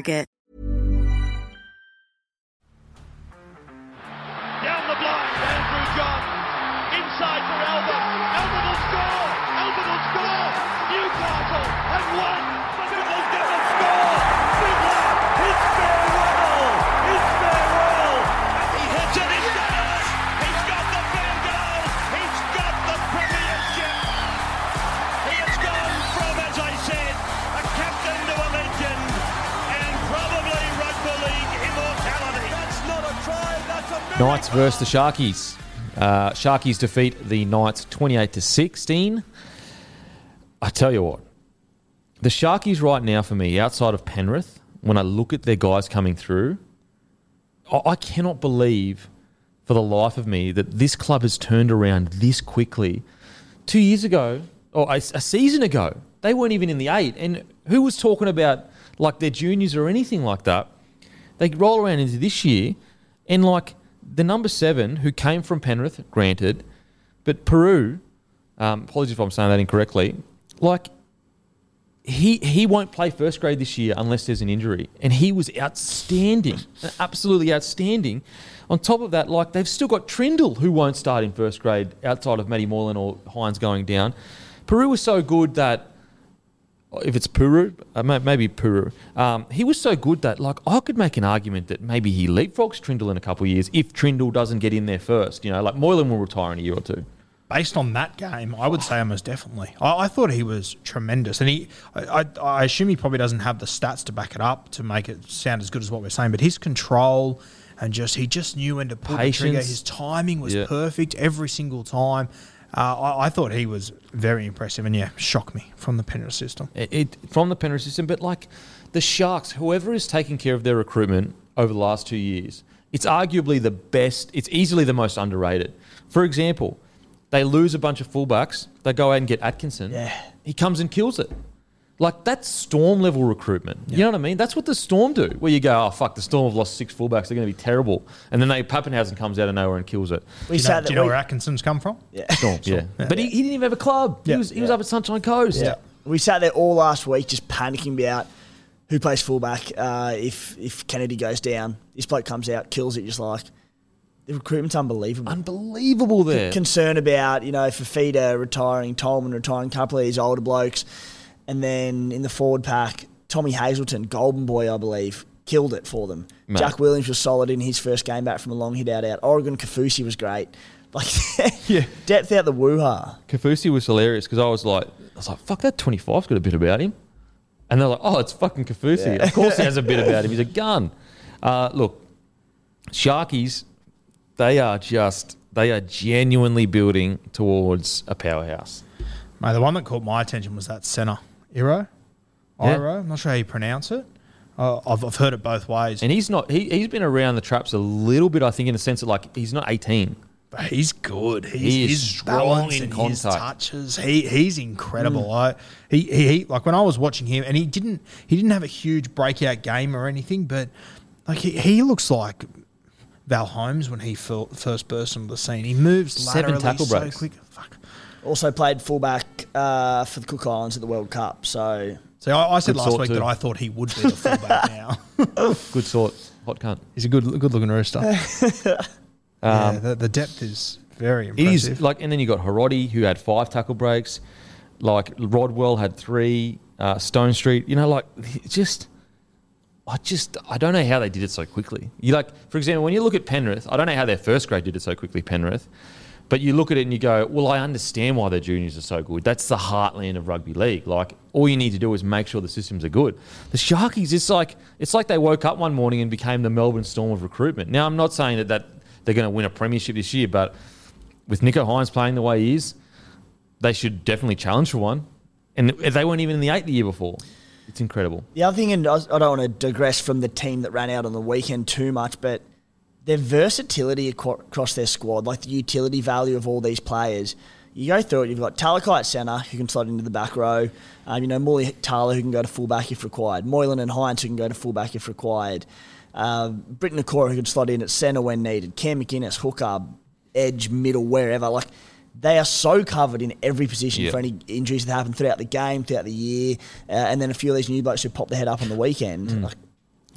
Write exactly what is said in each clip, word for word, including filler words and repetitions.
Market. Down the block, Andrew John. Inside for Elba. Elba will score. Elba will score. Newcastle have won. Liverpool doesn't score. Fiddler. It's farewell. It's farewell. He hits it. It's done. He's got the fan goal. He's got the Premiership. He has gone from, as I said, a captain to a legend. Knights versus the Sharkies. Uh, Sharkies defeat the Knights twenty-eight to sixteen. I tell you what, the Sharkies right now for me, outside of Penrith, when I look at their guys coming through, I, I cannot believe for the life of me that this club has turned around this quickly. Two years ago, or a, a season ago, they weren't even in the eight. And who was talking about like their juniors or anything like that? They roll around into this year, and like the number seven who came from Penrith, granted, but Puru, um, apologies if I'm saying that incorrectly, like he he won't play first grade this year unless there's an injury. And he was outstanding, absolutely outstanding. On top of that, like they've still got Trindall who won't start in first grade outside of Matty Moylan or Hines going down. Puru was so good that If it's Puru, uh, maybe Puru. Um, he was so good that, like, I could make an argument that maybe he leapfrogs Trindall in a couple of years if Trindall doesn't get in there first. You know, like, Moylan will retire in a year or two. Based on that game, I would say almost definitely. I, I thought he was tremendous. And he, I, I, I assume he probably doesn't have the stats to back it up to make it sound as good as what we're saying. But his control and just, he just knew when to pull the trigger. His timing was yeah. perfect every single time. Uh, I, I thought he was very impressive and, yeah, shocked me from the Penrith system. It, it, from the Penrith system, but, like, the Sharks, whoever is taking care of their recruitment over the last two years, it's arguably the best, it's easily the most underrated. For example, they lose a bunch of fullbacks, they go out and get Atkinson, yeah. he comes and kills it. Like, that's Storm-level recruitment. Yeah. You know what I mean? That's what the Storm do, where you go, oh, fuck, the Storm have lost six fullbacks. They're going to be terrible. And then they Papenhuyzen comes out of nowhere and kills it. We do you know, do you know we... where Atkinson's come from? Yeah. Storm, Storm. yeah. But he, he didn't even have a club. Yeah. He was he yeah. was up at Sunshine Coast. Yeah. We sat there all last week just panicking about who plays fullback uh, if, if Kennedy goes down. This bloke comes out, kills it, just like... The recruitment's unbelievable. Unbelievable there. C- concern about, you know, Fafita retiring, Tolman retiring, a couple of these older blokes. And then in the forward pack, Tommy Hazleton, golden boy, I believe, killed it for them. Mate. Jack Williams was solid in his first game back from a long hit out out. Origen Kaufusi was great. Like, yeah. depth out the woo-ha. Kaufusi was hilarious because I was like, I was like, fuck, that twenty-five's got a bit about him. And they're like, oh, it's fucking Kaufusi. Yeah. Of course he has a bit about him. He's a gun. Uh, look, Sharkies, they are just, they are genuinely building towards a powerhouse. Mate, the one that caught my attention was that centre. Iro, yeah. Iro. I'm not sure how you pronounce it. Uh, I've I've heard it both ways. And he's not. He he's been around the traps a little bit. I think in the sense that like he's not eighteen. But he's good. He's, he is his strong in contact. His touches. He he's incredible. Mm. I he, he he like when I was watching him, and he didn't he didn't have a huge breakout game or anything, but like he, he looks like Val Holmes when he first burst into the scene. He moves Seven laterally tackle so breaks. quick. Fuck. Also played fullback uh, for the Cook Islands at the World Cup. So, so I, I said last week too. that I thought he would be the fullback now. Good sort. Hot cunt. He's a good good looking rooster. um, yeah, the, the depth is very impressive. It is, like, and then you got Harodi, who had five tackle breaks. Like Rodwell had three. Uh, Stone Street, you know, like just I just I don't know how they did it so quickly. You like, for example, when you look at Penrith, I don't know how their first grade did it so quickly, Penrith. But you look at it and you go, well, I understand why their juniors are so good. That's the heartland of rugby league. Like, all you need to do is make sure the systems are good. The Sharkies, it's like it's like they woke up one morning and became the Melbourne Storm of recruitment. Now, I'm not saying that, that they're going to win a premiership this year, but with Nico Hines playing the way he is, they should definitely challenge for one. And they weren't even in the eight the year before. It's incredible. The other thing, and I don't want to digress from the team that ran out on the weekend too much, but their versatility across their squad, like the utility value of all these players. You go through it, you've got Talakai at centre, who can slot into the back row. Um, you know, Morley Tala, who can go to fullback if required. Moylan and Hines, who can go to fullback if required. Um, Britton Okora, who can slot in at centre when needed. Cam McInnes, hooker, edge, middle, wherever. Like, they are so covered in every position yep. for any injuries that happen throughout the game, throughout the year. Uh, and then a few of these new blokes who pop their head up on the weekend. Mm. Like,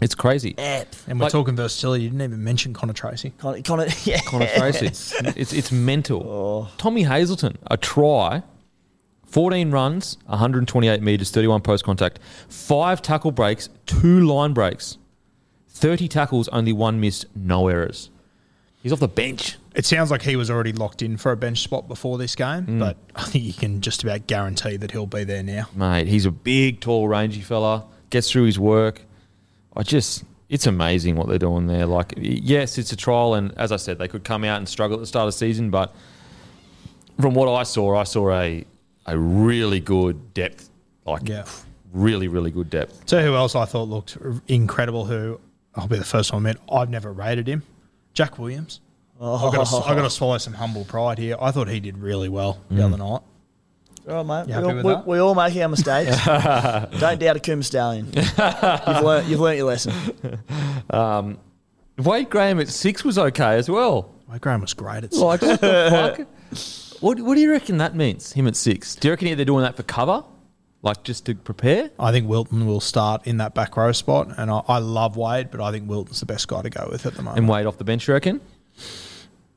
it's crazy. And we're like, talking versatility. You didn't even mention Conor Tracy. Con- Conor, yeah. Conor Tracy. It's it's mental. Oh. Tommy Hazleton, a try, fourteen runs, one hundred twenty-eight metres, thirty-one post contact, five tackle breaks, two line breaks, thirty tackles, only one missed, no errors. He's off the bench. It sounds like he was already locked in for a bench spot before this game, mm. but I think you can just about guarantee that he'll be there now. Mate, he's a big, tall, rangy fella, gets through his work. I just, it's amazing what they're doing there. Like, yes, it's a trial, and as I said, they could come out and struggle at the start of the season, but from what I saw, I saw a a really good depth. Like, yeah. really, really good depth. So who else I thought looked incredible, who I'll be the first one to admit, I've never rated him, Jack Williams. Oh. I've got to, I've got to swallow some humble pride here. I thought he did really well mm. the other night. All right, mate. We all, we, we all make our mistakes. Don't doubt a Cooma Stallion. You've learnt, you've learnt your lesson. Um, Wade Graham at six was okay as well. Wade Graham was great at six. Like, what the fuck? What, what do you reckon that means, him at six? Do you reckon they're doing that for cover? Like, just to prepare? I think Wilton will start in that back row spot. And I, I love Wade, but I think Wilton's the best guy to go with at the moment. And Wade off the bench, you reckon?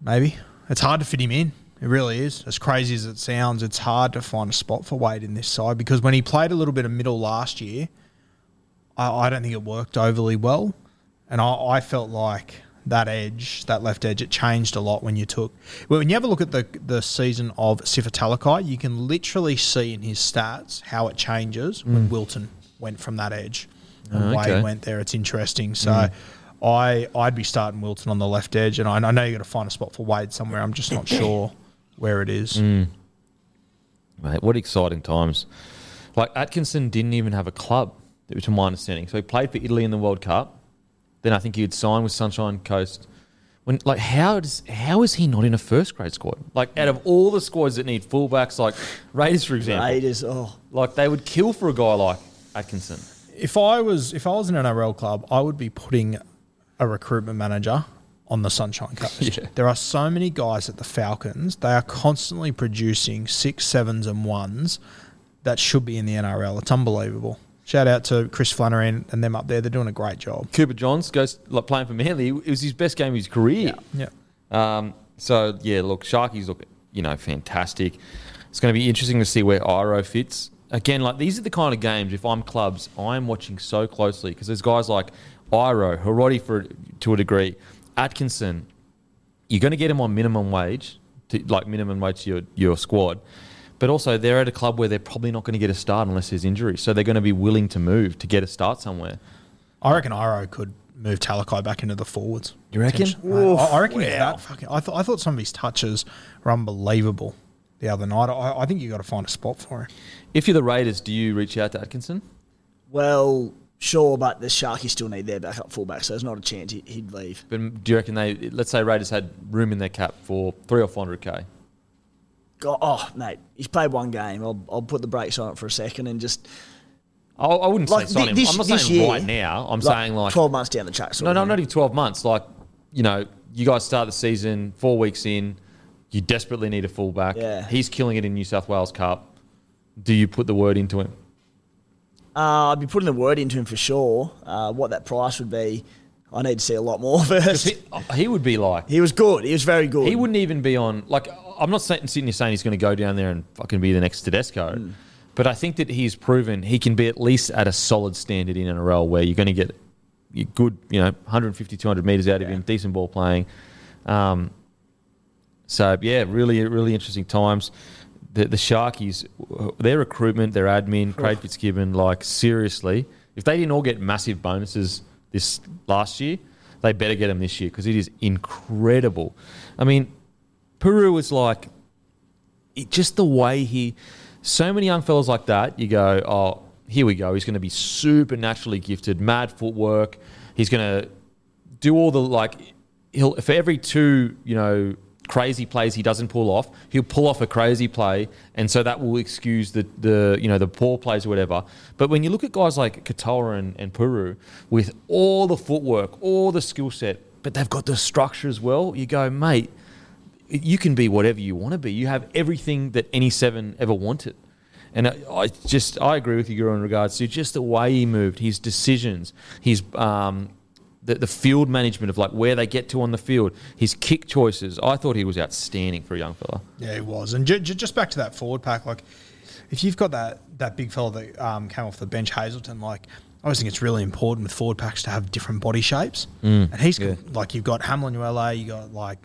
Maybe. It's hard to fit him in. It really is. As crazy as it sounds, it's hard to find a spot for Wade in this side because when he played a little bit of middle last year, I, I don't think it worked overly well. And I, I felt like that edge, that left edge, it changed a lot when you took... When you have a look at the the season of Sifa Talakai, you can literally see in his stats how it changes mm. when Wilton went from that edge. And oh, okay. Wade went there. It's interesting. So... Mm. I, I'd be starting Wilton on the left edge, and I, I know you've got to find a spot for Wade somewhere. I'm just not sure where it is. Mm. Mate, what exciting times. Like, Atkinson didn't even have a club, to my understanding. So he played for Italy in the World Cup. Then I think he had signed with Sunshine Coast. When Like, how does how is he not in a first-grade squad? Like, out of all the squads that need fullbacks, like Raiders, for example. Raiders, oh. Like, they would kill for a guy like Atkinson. If I was, if I was an N R L club, I would be putting... a recruitment manager on the Sunshine Coast. Yeah. There are so many guys at the Falcons. They are constantly producing six, sevens and ones that should be in the N R L. It's unbelievable. Shout out to Chris Flannery and, and them up there. They're doing a great job. Cooper Johns goes like, playing for Manly. It was his best game of his career. Yeah. yeah. Um, so, yeah, look, Sharkies look, you know, fantastic. It's going to be interesting to see where Iro fits. Again, like these are the kind of games, if I'm clubs, I'm watching so closely because there's guys like Iro, Harodi for to a degree, Atkinson. You're going to get them on minimum wage, to, like minimum wage to your, your squad, but also they're at a club where they're probably not going to get a start unless there's injury, so they're going to be willing to move to get a start somewhere. I reckon Iro could move Talakai back into the forwards. You reckon? Oof, I, I reckon wow. that fucking. I thought I thought some of his touches were unbelievable the other night. I, I think you got to find a spot for him. If you're the Raiders, do you reach out to Atkinson? Well. Sure, but the Sharkies still need their backup fullback, so there's not a chance he'd leave. But do you reckon they, let's say Raiders had room in their cap for three or four hundred K? God, oh, mate, he's played one game. I'll, I'll put the brakes on it for a second and just... I'll, I wouldn't like, say sign this, him. I'm not saying year, right now. I'm like saying like... twelve months down the track. No, no, not even twelve months. Like, you know, you guys start the season, four weeks in, you desperately need a fullback. Yeah. He's killing it in New South Wales Cup. Do you put the word into him? Uh, I'd be putting the word into him for sure. Uh, what that price would be, I need to see a lot more first. He, he would be like... He was good. He was very good. He wouldn't even be on... Like, I'm not sitting here saying he's going to go down there and fucking be the next Tedesco, mm. but I think that he's proven he can be at least at a solid standard in N R L where you're going to get you're good, you know, one fifty, two hundred metres out yeah. of him, decent ball playing. Um, so, yeah, really, really interesting times. The, the Sharkies, their recruitment, their admin, Craig Fitzgibbon, like, seriously, if they didn't all get massive bonuses this last year, they better get them this year because it is incredible. I mean, Puru was like, it, just the way he, so many young fellas like that, you go, oh, here we go. He's going to be supernaturally gifted, mad footwork. He's going to do all the, like, he'll, for every two, you know, crazy plays he doesn't pull off, he'll pull off a crazy play, and so that will excuse the, the you know, the poor plays or whatever. But when you look at guys like Katoa and, and Puru with all the footwork, all the skill set, but they've got the structure as well, you go, mate, you can be whatever you want to be. You have everything that any seven ever wanted. And I, I just, I agree with you, Guru, in regards to just the way he moved, his decisions, his um, The, the field management of like where they get to on the field, his kick choices. I thought he was outstanding for a young fella. Yeah, he was. And j- j- just back to that forward pack, like if you've got that that big fella that um, came off the bench, Hazleton, like I always think it's really important with forward packs to have different body shapes. Mm, and he's yeah. like you've got Hamlin Uele, you got like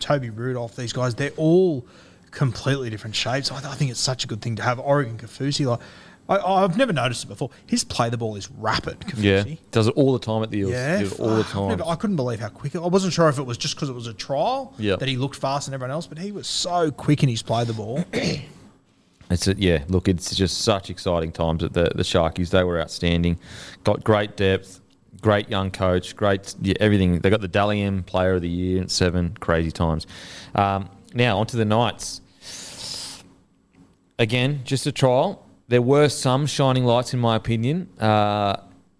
Toby Rudolph, these guys. They're all completely different shapes. I, I think it's such a good thing to have. Origen Kaufusi, like. I, I've never noticed it before. His play the ball is rapid. Kaufusi. Yeah, does it all the time at the Eels. Yeah, Does it all the time. Never, I couldn't believe how quick. It, I wasn't sure if it was just because it was a trial yep. that he looked faster than everyone else, but he was so quick in his play the ball. It's a, yeah. Look, it's just such exciting times at the the Sharkies. They were outstanding. Got great depth, great young coach, great yeah, everything. They got the Dally M Player of the Year at seven. Crazy times. Um, now onto the Knights. Again, just a trial. There were some shining lights, in my opinion. Uh,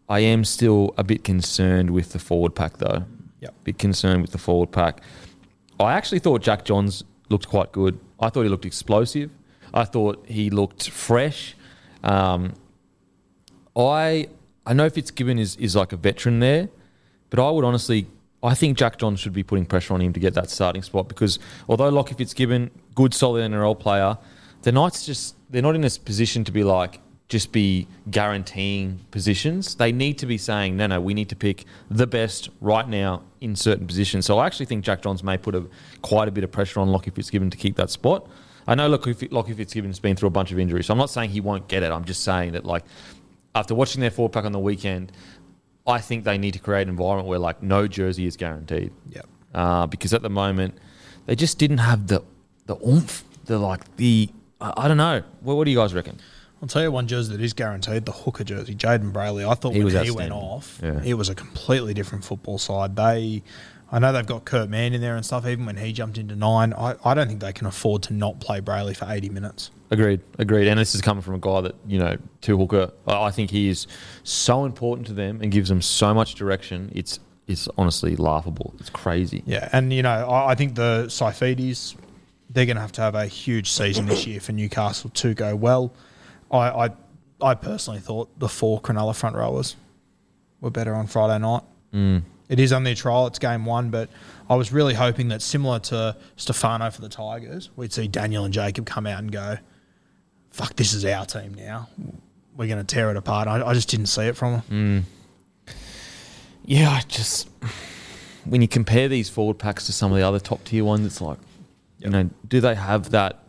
I am still a bit concerned with the forward pack, though. Yep. A bit concerned with the forward pack. I actually thought Jack Johns looked quite good. I thought he looked explosive. I thought he looked fresh. Um, I I know Fitzgibbon is, is like a veteran there, but I would honestly... I think Jack Johns should be putting pressure on him to get that starting spot because although Lockie Fitzgibbon, good, solid N R L player, the Knights just... They're not in a position to be like, just be guaranteeing positions. They need to be saying, no, no, we need to pick the best right now in certain positions. So I actually think Jack Johns may put a, quite a bit of pressure on Lockie Fitzgibbon to keep that spot. I know Lockie, Lockie Fitzgibbon's been through a bunch of injuries, so I'm not saying he won't get it. I'm just saying that, like, after watching their forward pack on the weekend, I think they need to create an environment where, like, no jersey is guaranteed. Yeah. Uh, because at the moment, they just didn't have the, the oomph, the, like, the... I don't know. What, what do you guys reckon? I'll tell you one jersey that is guaranteed, the hooker jersey, Jayden Brailey. I thought he when he went off, yeah. it was a completely different football side. They, I know they've got Kurt Mann in there and stuff. Even when he jumped into nine, I, I don't think they can afford to not play Brailey for eighty minutes. Agreed. Agreed. And this is coming from a guy that, you know, to hooker, I think he is so important to them and gives them so much direction. It's, it's honestly laughable. It's crazy. Yeah, and, you know, I, I think the Saifitis... They're going to have to have a huge season this year for Newcastle to go well. I I, I personally thought the four Cronulla front rowers were better on Friday night. Mm. It is only a trial. It's game one, but I was really hoping that similar to Stefano for the Tigers, we'd see Daniel and Jacob come out and go, fuck, this is our team now. We're going to tear it apart. I, I just didn't see it from them. Mm. Yeah, I just... When you compare these forward packs to some of the other top-tier ones, it's like... You know, do they have that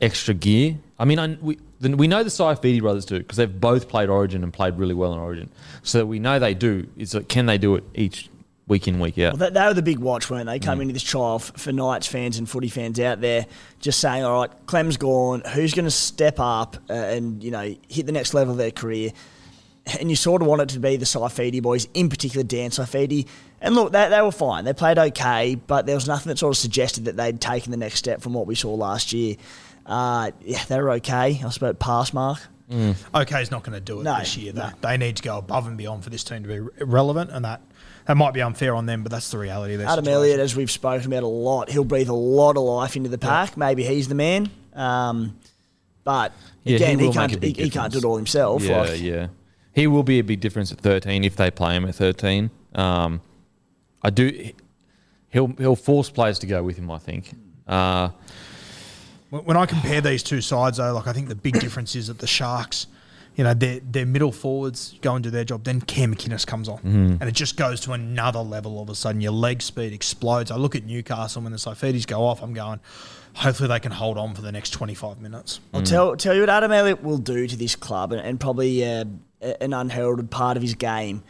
extra gear? I mean, I, we the, we know the Saifiti brothers do because they've both played Origin and played really well in Origin. So we know they do. It's like, can they do it each week in, week out? Well, that, they were the big watch, weren't they? Coming mm. into this trial f- for Knights fans and footy fans out there, just saying, all right, Clem's gone. Who's going to step up uh, and, you know, hit the next level of their career? And you sort of want it to be the Saifiti boys, in particular Dan Saifiti. And look, they, they were fine. They played okay, but there was nothing that sort of suggested that they'd taken the next step from what we saw last year. Uh, yeah, they were okay. I suppose pass mark. Mm. Okay is not going to do it no, this year. No. They, they need to go above and beyond for this team to be relevant, and that, that might be unfair on them, but that's the reality of their Adam situation. Elliott, as we've spoken about a lot, he'll breathe a lot of life into the pack. Yeah. Maybe he's the man. Um, but, yeah, again, he, he, can't, he, he can't do it all himself. Yeah, like. yeah. He will be a big difference at thirteen if they play him at thirteen. Um, I do. He'll he'll force players to go with him, I think. Uh, when I compare these two sides, though, like I think the big difference is that the Sharks you know, their their middle forwards go and do their job. Then Cam McInnes comes on, mm. and it just goes to another level. All of a sudden, your leg speed explodes. I look at Newcastle when the Saifitis go off. I'm going, hopefully they can hold on for the next twenty-five minutes. Mm. I'll tell tell you what Adam Elliott will do to this club, and, and probably uh, an unheralded part of his game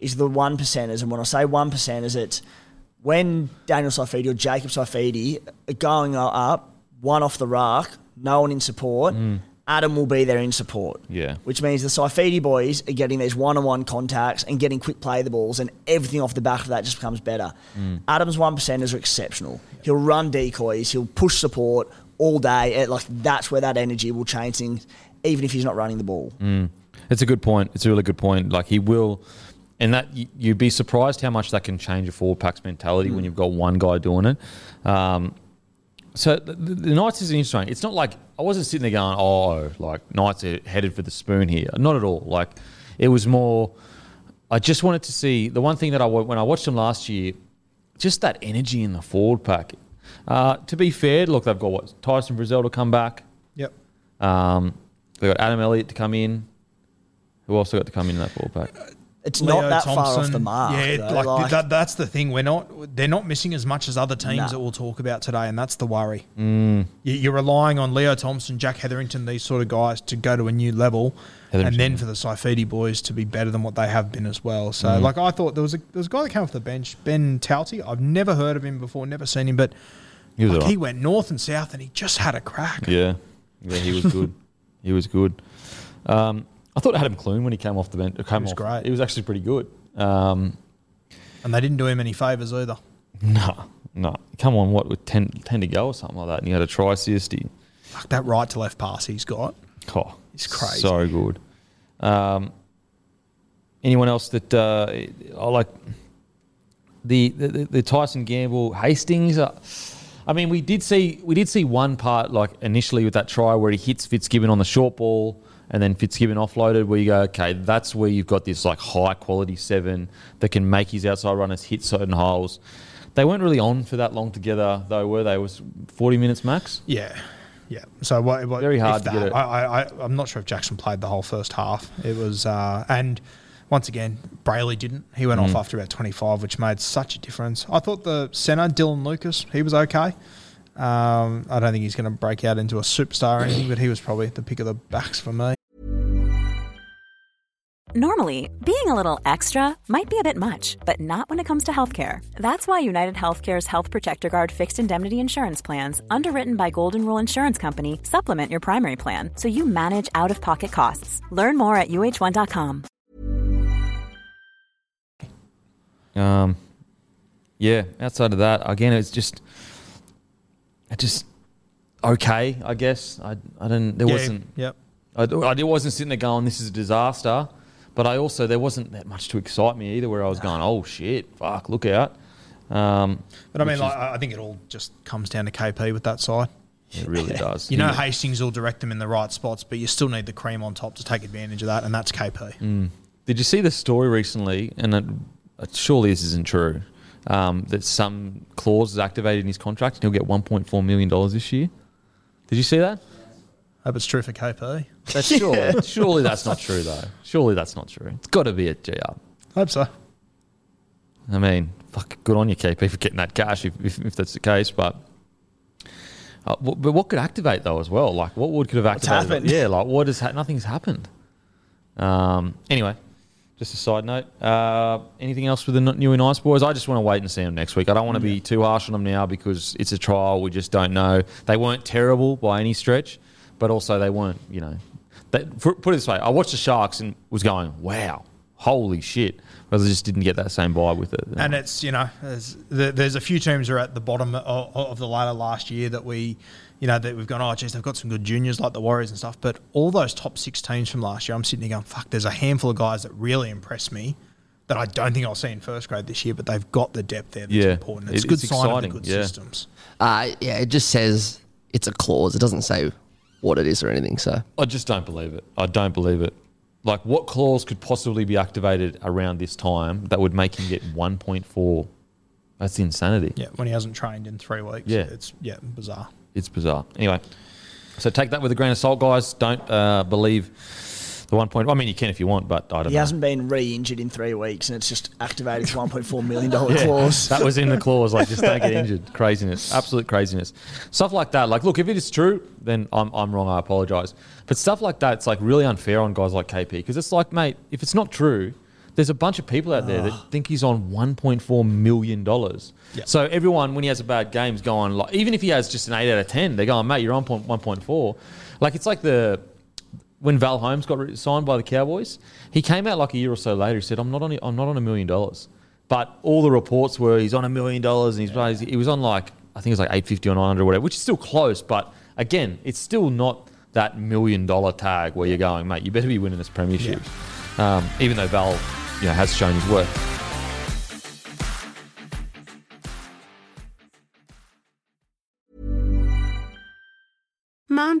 is the one percenters. And when I say one percenters, it's when Daniel Saifiti or Jacob Saifiti are going up, one off the rack, no one in support. Mm. Adam will be there in support. Yeah. Which means the Saifiti boys are getting these one-on-one contacts and getting quick play of the balls, and everything off the back of that just becomes better. Mm. Adam's one-percenters are exceptional. He'll run decoys. He'll push support all day. Like, that's where that energy will change things, even if he's not running the ball. Mm. It's a good point. It's a really good point. Like, he will... And that you'd be surprised how much that can change a forward pack's mentality mm. when you've got one guy doing it. Um, so the, the Knights is interesting. It's not like I wasn't sitting there going, oh, like Knights are headed for the spoon here. Not at all. Like, it was more, I just wanted to see the one thing that I when I watched them last year, just that energy in the forward pack. Uh, to be fair, look, they've got what Tyson Brazil to come back. Yep. Um, they've got Adam Elliott to come in. Who else have got to come in that forward pack? Uh, It's Leo not that Thompson, far off the mark. Yeah, though, like, like that, that's the thing. We're not. They're not missing as much as other teams nah. that we'll talk about today, and that's the worry. Mm. You're relying on Leo Thompson, Jack Hetherington, these sort of guys to go to a new level, and then for the Saifiti boys to be better than what they have been as well. So, mm. like I thought, there was a there was a guy that came off the bench, Ben Tauty. I've never heard of him before, never seen him, but he, like, he went north and south, and he just had a crack. Yeah, yeah, he was good. He was good. Um, I thought Adam Clune, when he came off the bench, came he was off, great. He was actually pretty good. Um, and they didn't do him any favours either. No, no. Come on, what, with ten, ten to go or something like that, and he had a try assist. Fuck, that right to left pass he's got. Oh, it's crazy. So good. Um, anyone else that uh, I like? The, the the Tyson Gamble Hastings. Uh, I mean, we did see we did see one part, like initially with that try where he hits Fitzgibbon on the short ball. And then Fitzgibbon offloaded, where you go, okay, that's where you've got this like high quality seven that can make his outside runners hit certain holes. They weren't really on for that long together, though, were they? It was forty minutes max. Yeah, yeah. So what? what Very hard to that, get it. I, I, I'm not sure if Jackson played the whole first half. It was, uh, and once again, Brailey didn't. He went mm. off after about twenty-five, which made such a difference. I thought the centre, Dylan Lucas, he was okay. Um, I don't think he's going to break out into a superstar or anything, but he was probably the pick of the backs for me. Normally, being a little extra might be a bit much, but not when it comes to healthcare. That's why United Healthcare's Health Protector Guard fixed indemnity insurance plans, underwritten by Golden Rule Insurance Company, supplement your primary plan so you manage out-of-pocket costs. Learn more at U H one dot com. Um, yeah, outside of that, again, it's just, it just okay, I guess. I I didn't. There yeah, wasn't. Yep. I I wasn't sitting there going, this is a disaster. But I also, there wasn't that much to excite me either, where I was going, oh, shit, fuck, look out. Um, but, I mean, like, I think it all just comes down to K P with that side. It really does. You know yeah. Hastings will direct them in the right spots, but you still need the cream on top to take advantage of that, and that's K P. Mm. Did you see the story recently, and it, it, surely this isn't true, um, that some clause is activated in his contract and he'll get one point four million dollars this year? Did you see that? I hope it's true for K P. That's surely, yeah. surely that's not true, though. Surely that's not true. It's got to be a G R. I hope so. I mean, fuck, good on you, K P, for getting that cash if if, if that's the case. But uh, w- but what could activate, though, as well? Like, what would could have activated? What's happened? Yeah, like, what has ha- nothing's happened. Um. Anyway, just a side note. Uh, anything else with the new and nice boys? I just want to wait and see them next week. I don't want to yeah. be too harsh on them now because it's a trial. We just don't know. They weren't terrible by any stretch. But also they weren't, you know. They, for, put it this way, I watched the Sharks and was going, wow, holy shit. But I just didn't get that same vibe with it. And it's, you know, there's, there's a few teams that are at the bottom of, of the ladder last year that we, you know, that we've gone, oh, geez, they've got some good juniors like the Warriors and stuff. But all those top six teams from last year, I'm sitting there going, fuck, there's a handful of guys that really impressed me that I don't think I'll see in first grade this year, but they've got the depth there that's yeah. important. It's a it, good sign exciting. of the good yeah. systems. Uh, yeah, it just says it's a clause. It doesn't say what it is or anything, so I just don't believe it. I don't believe it. Like, what clause could possibly be activated around this time that would make him get one point four? That's insanity. Yeah, when he hasn't trained in three weeks. Yeah, it's yeah bizarre. It's bizarre. Anyway, so take that with a grain of salt, guys. Don't uh, believe The one point, I mean, you can if you want, but I don't know. He hasn't been re-injured in three weeks, and it's just activated his one point four million dollars yeah, clause. That was in the clause, like, just don't get injured. Craziness, absolute craziness. Stuff like that, like, look, if it is true, then I'm, I'm wrong, I apologise. But stuff like that, it's, like, really unfair on guys like K P, because it's like, mate, if it's not true, there's a bunch of people out there that think he's on one point four million dollars. Yep. So everyone, when he has a bad game, is going, like, even if he has just an eight out of ten, they're going, mate, you're on one point four. Like, it's like the... When Val Holmes got signed by the Cowboys, he came out like a year or so later. He said, "I'm not on. I'm not on a million dollars." But all the reports were he's on a million dollars, and he's yeah. he was on like I think it was like eight fifty or nine hundred or whatever, which is still close. But again, it's still not that million dollar tag where you're going, mate. You better be winning this premiership, yeah. um, even though Val, you know, has shown his worth. Mom